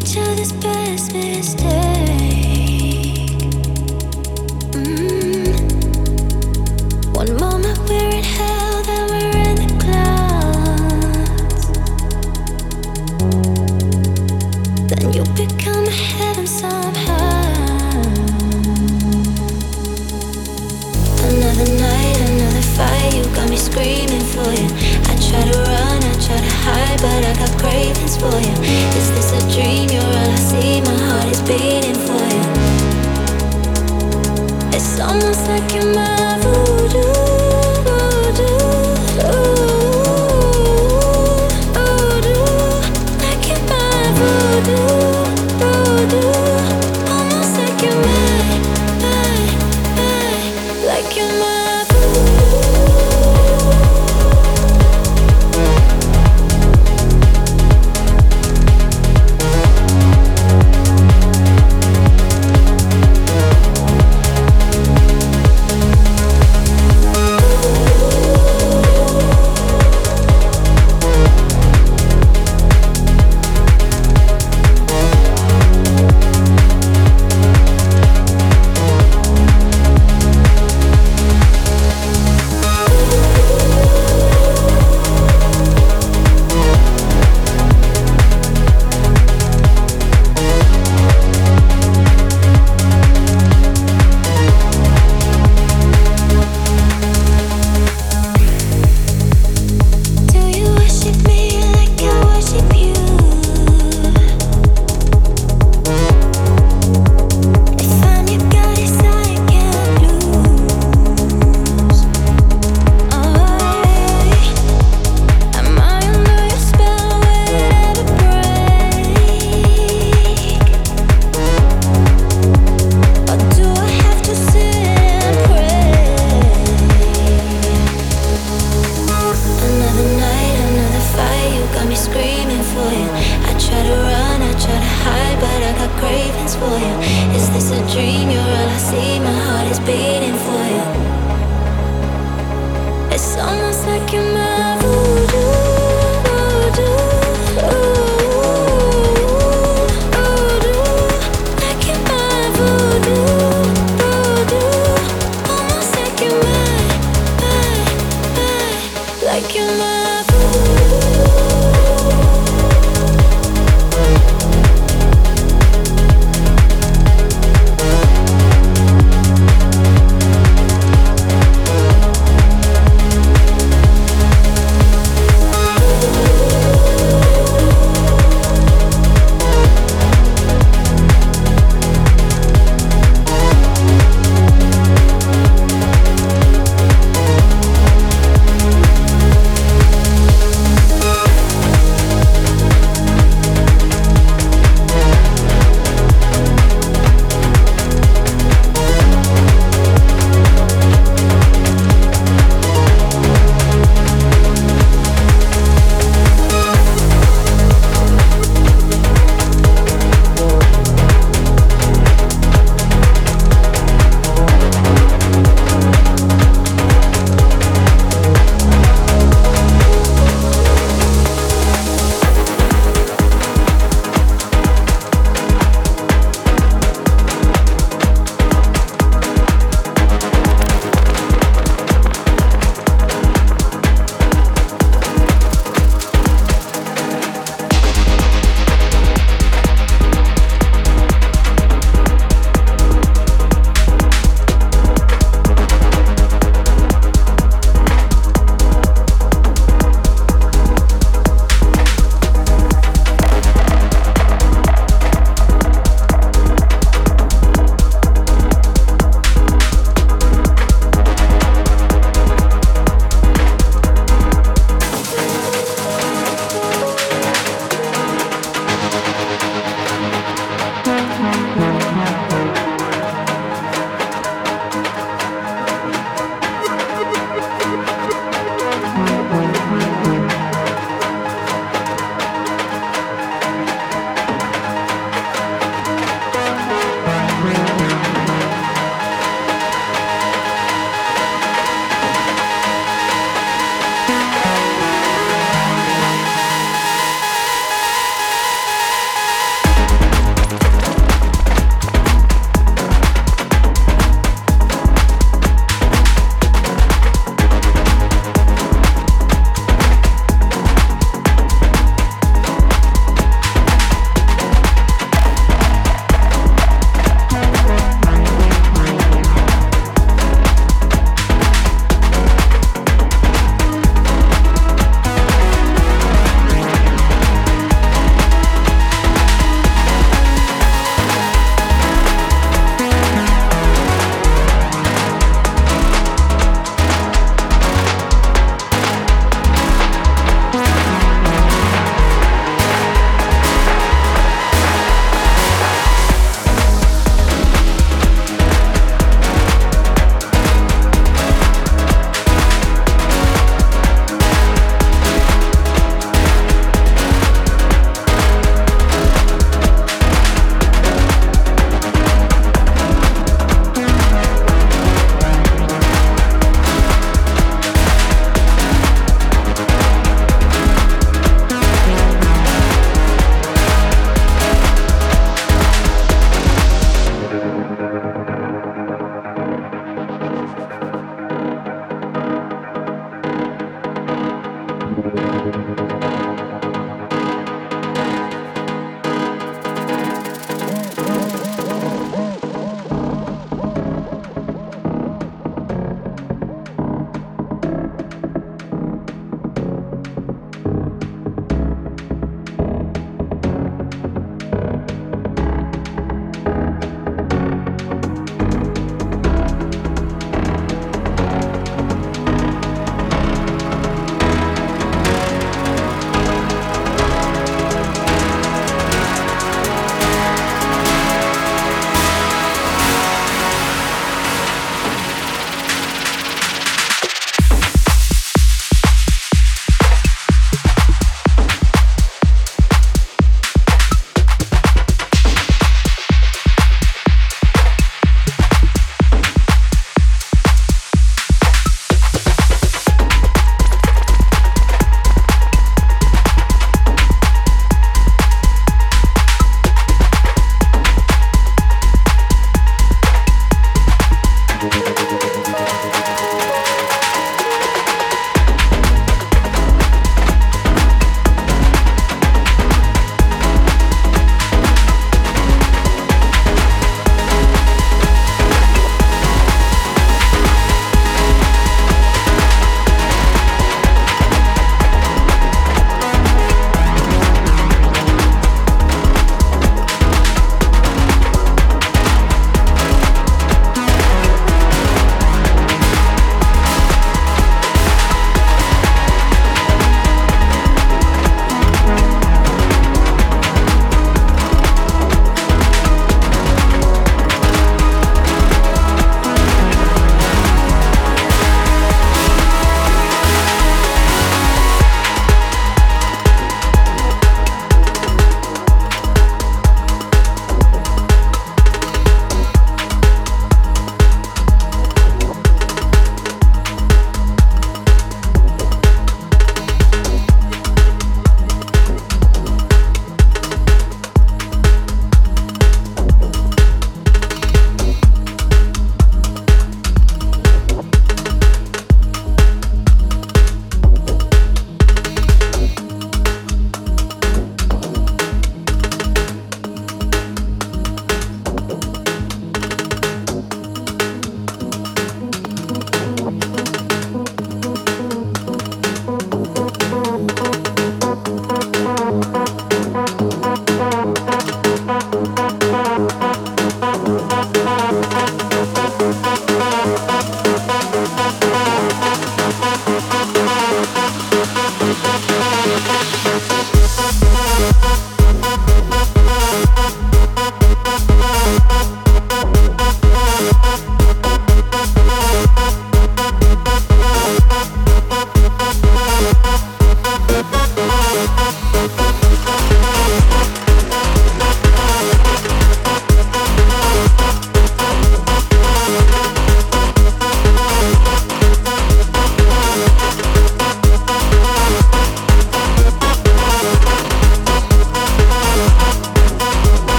each other's best mistake. One moment we're in hell, then we're in the clouds. Then you become a heaven somehow. Another night, another fight, you got me screaming for you. I try to run, I try to hide, but I got cravings for you. Is this a dream? You're all I see, my heart is beating for you. It's almost like you're my voodoo, voodoo, ooh, voodoo. Like you're my voodoo, voodoo. Almost like you're my, like you're my.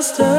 just us.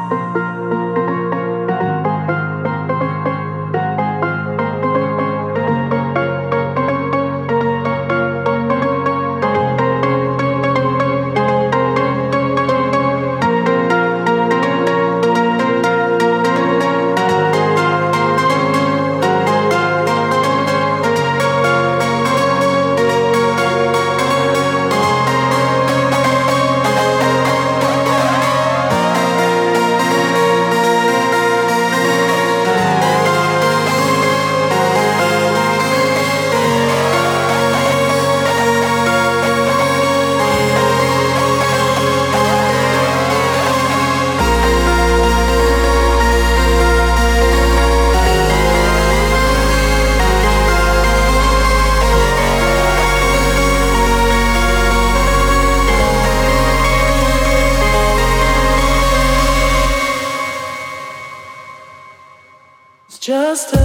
Just us.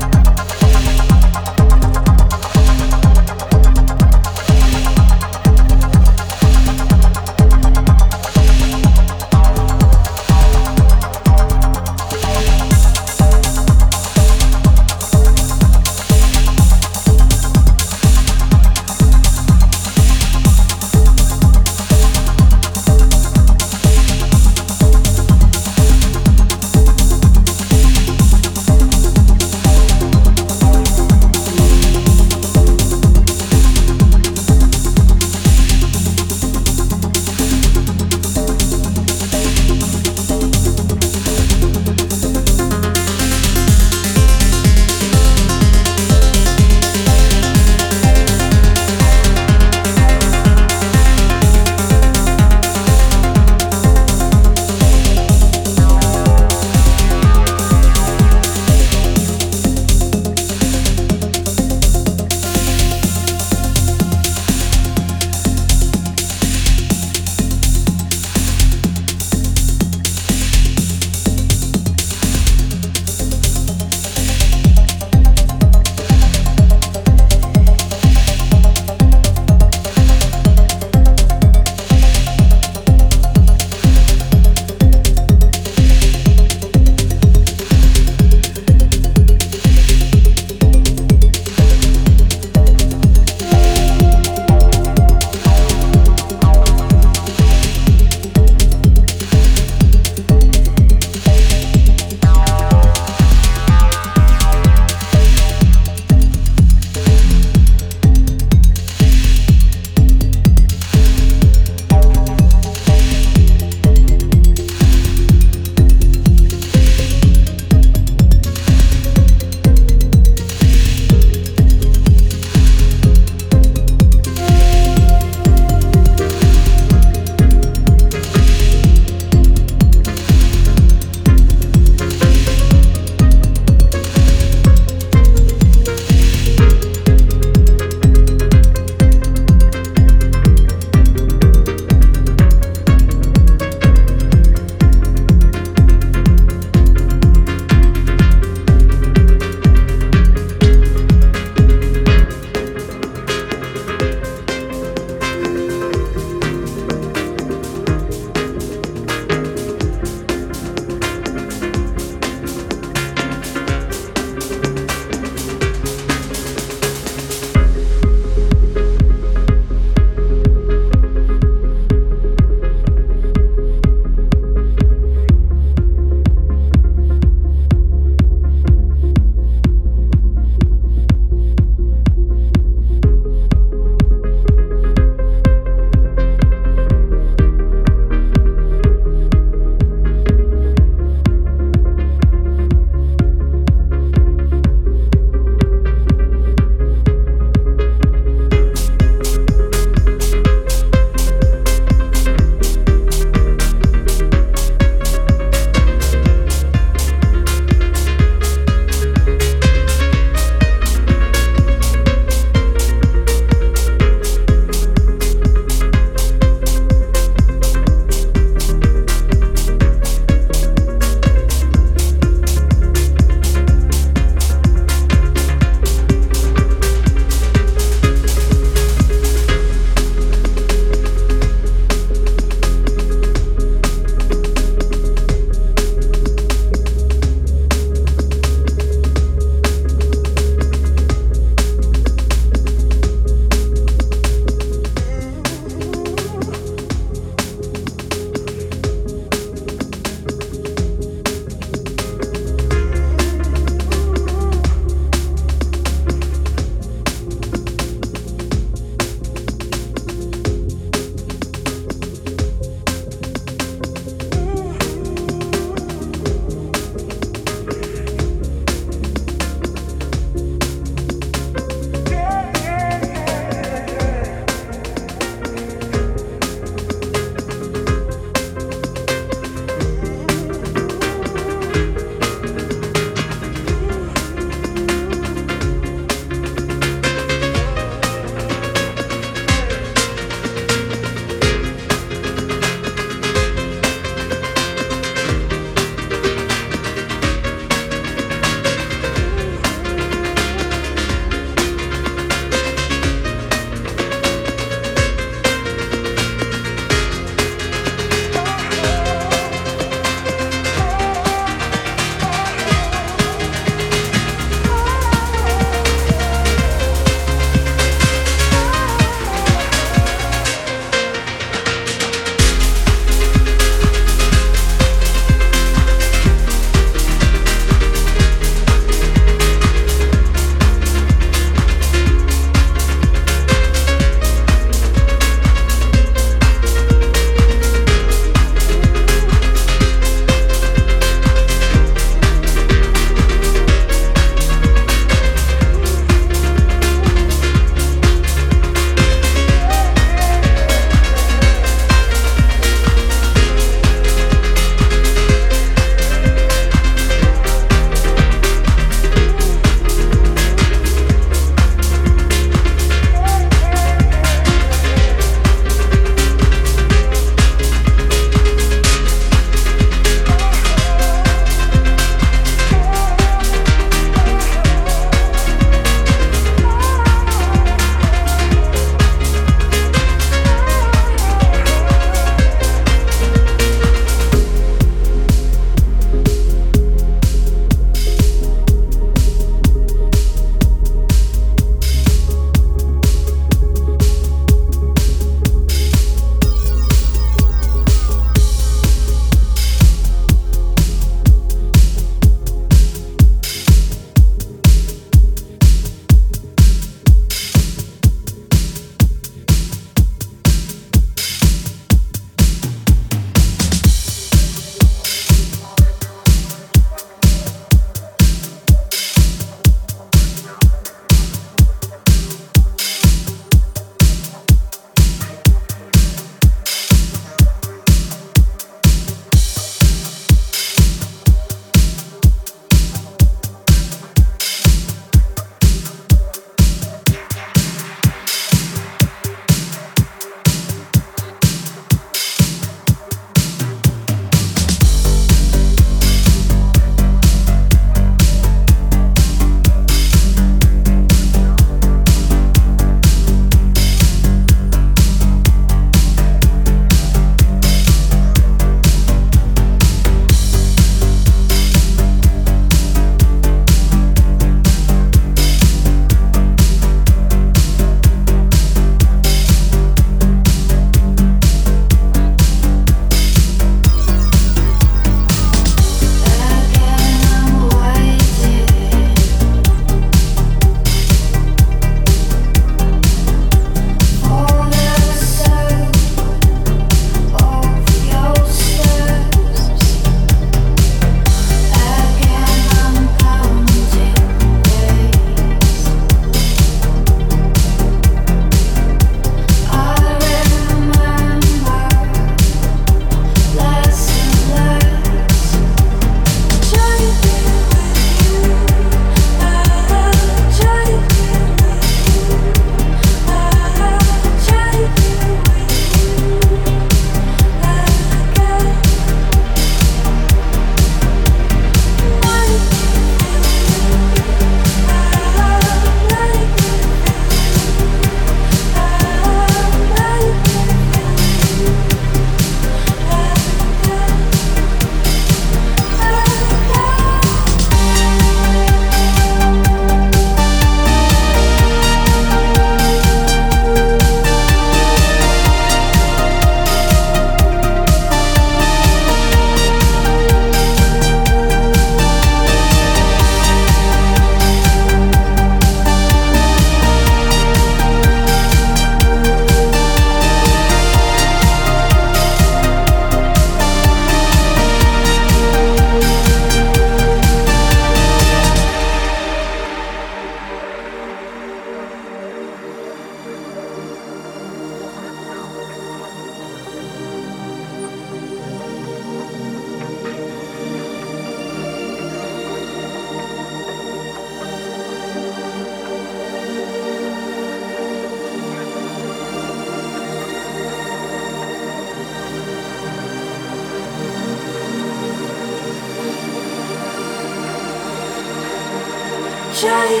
Take me with you,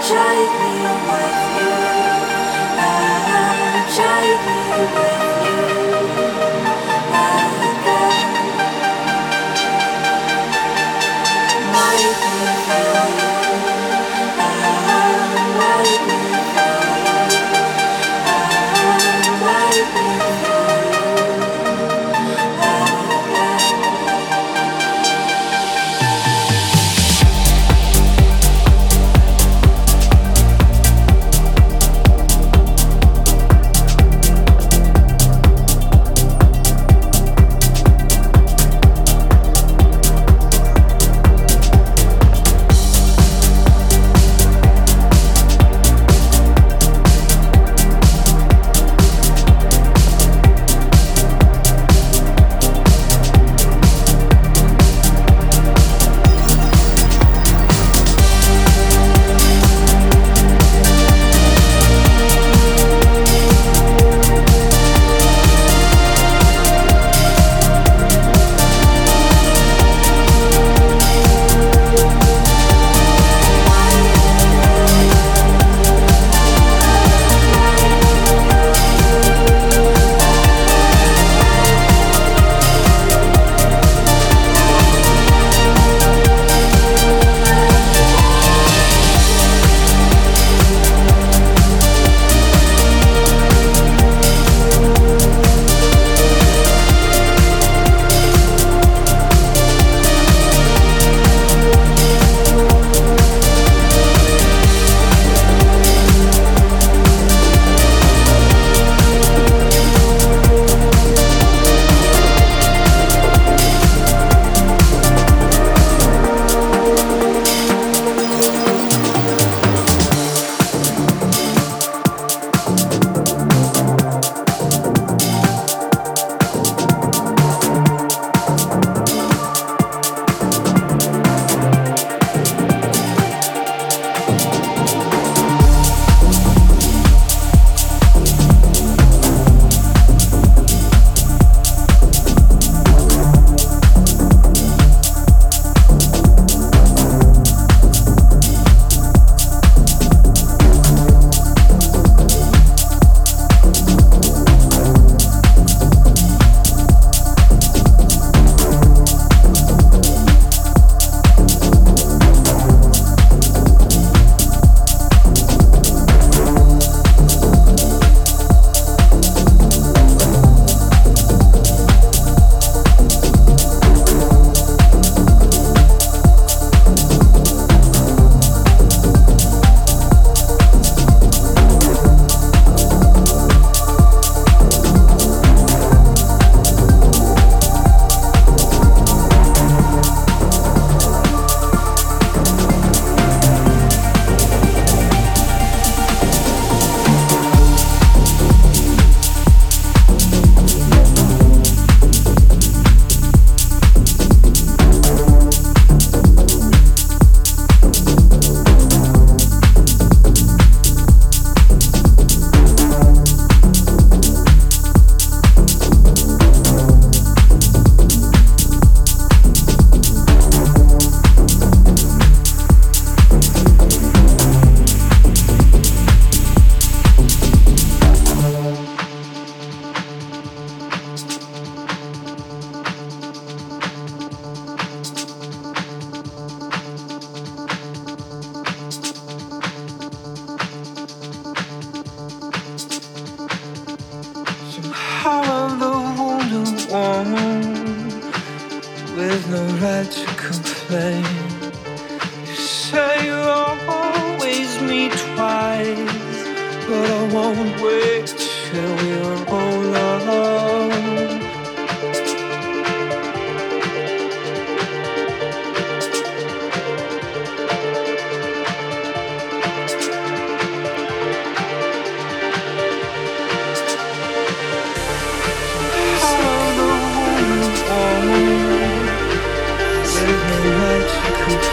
take me with you, take me with you, make me feel you, make me feel you, make me.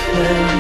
Thank you.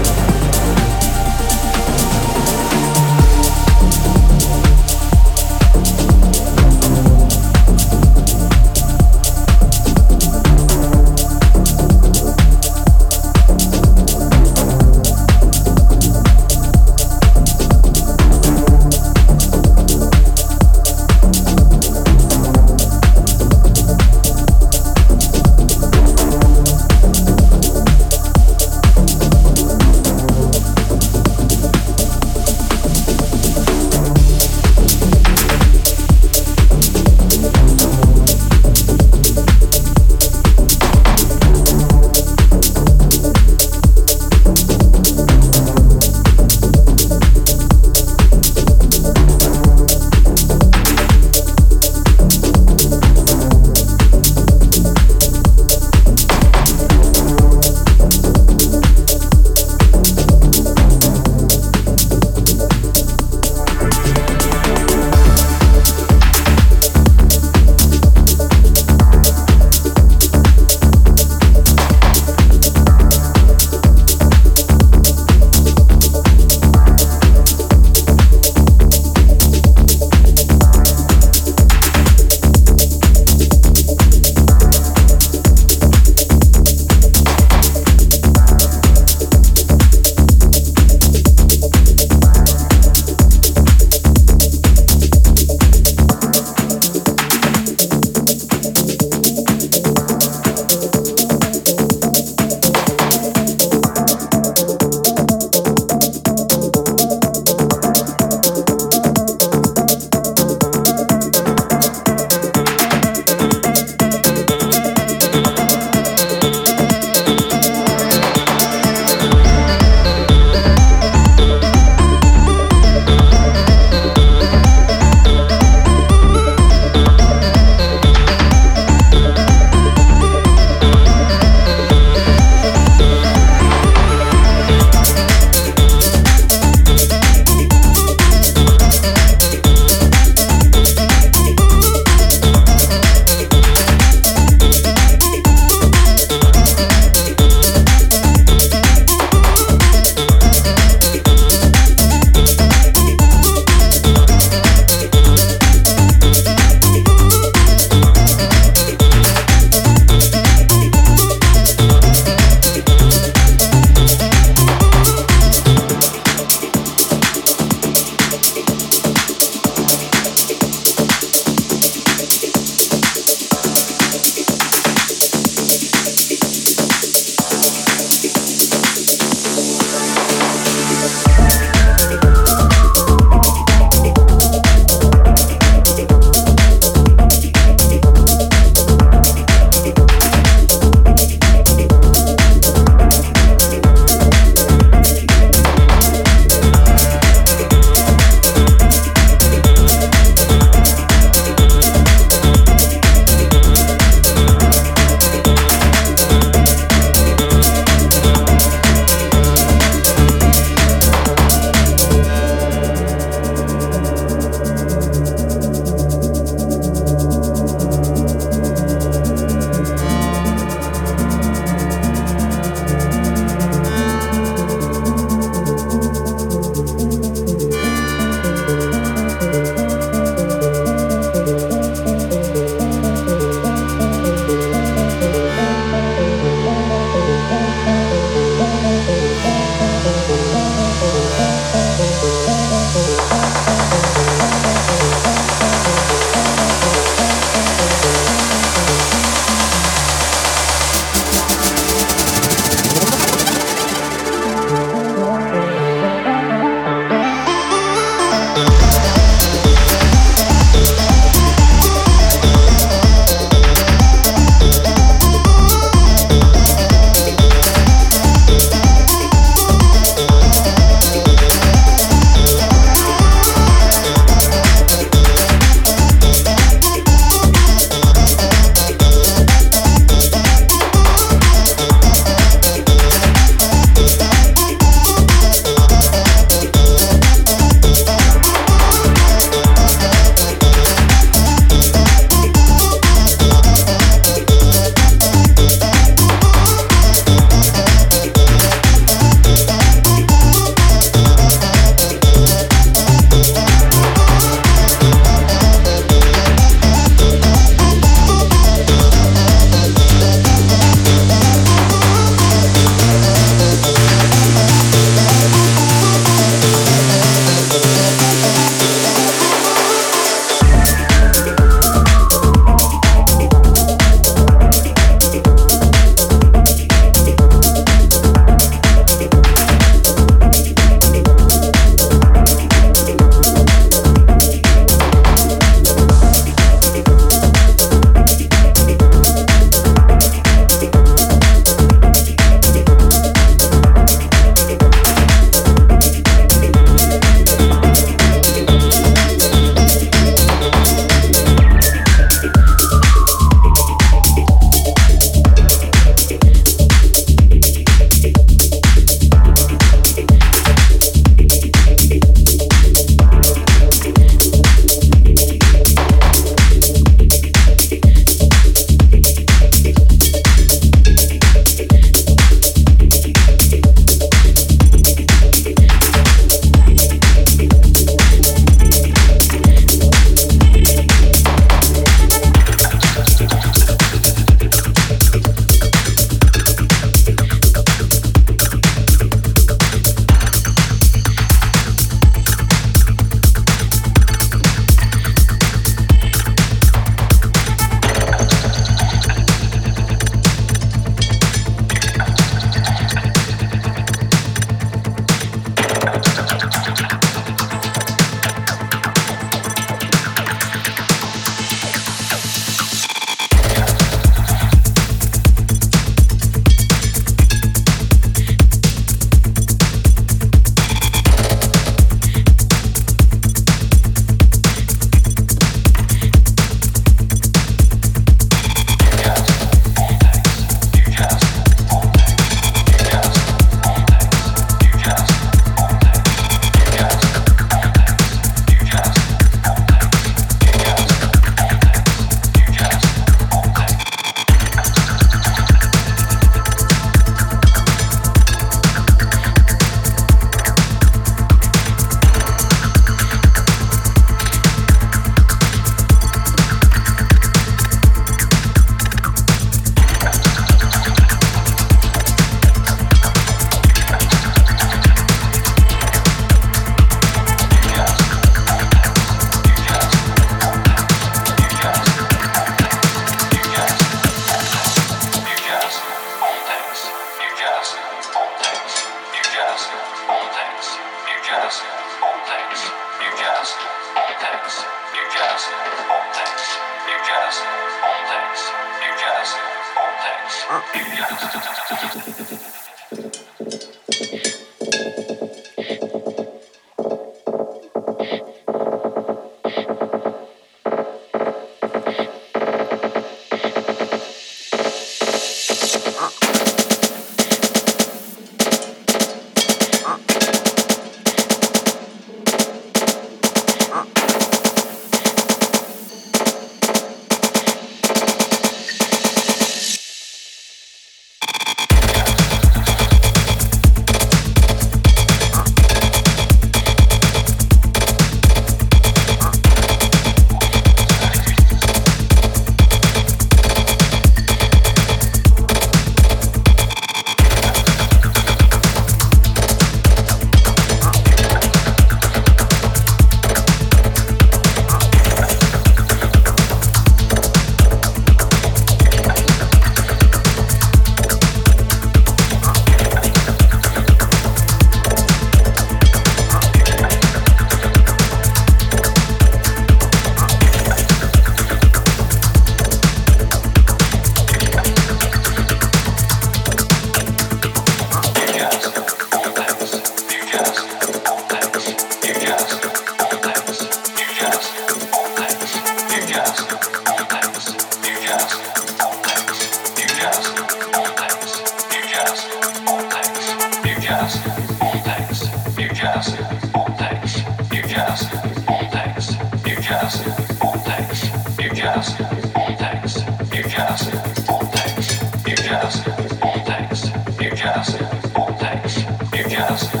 You just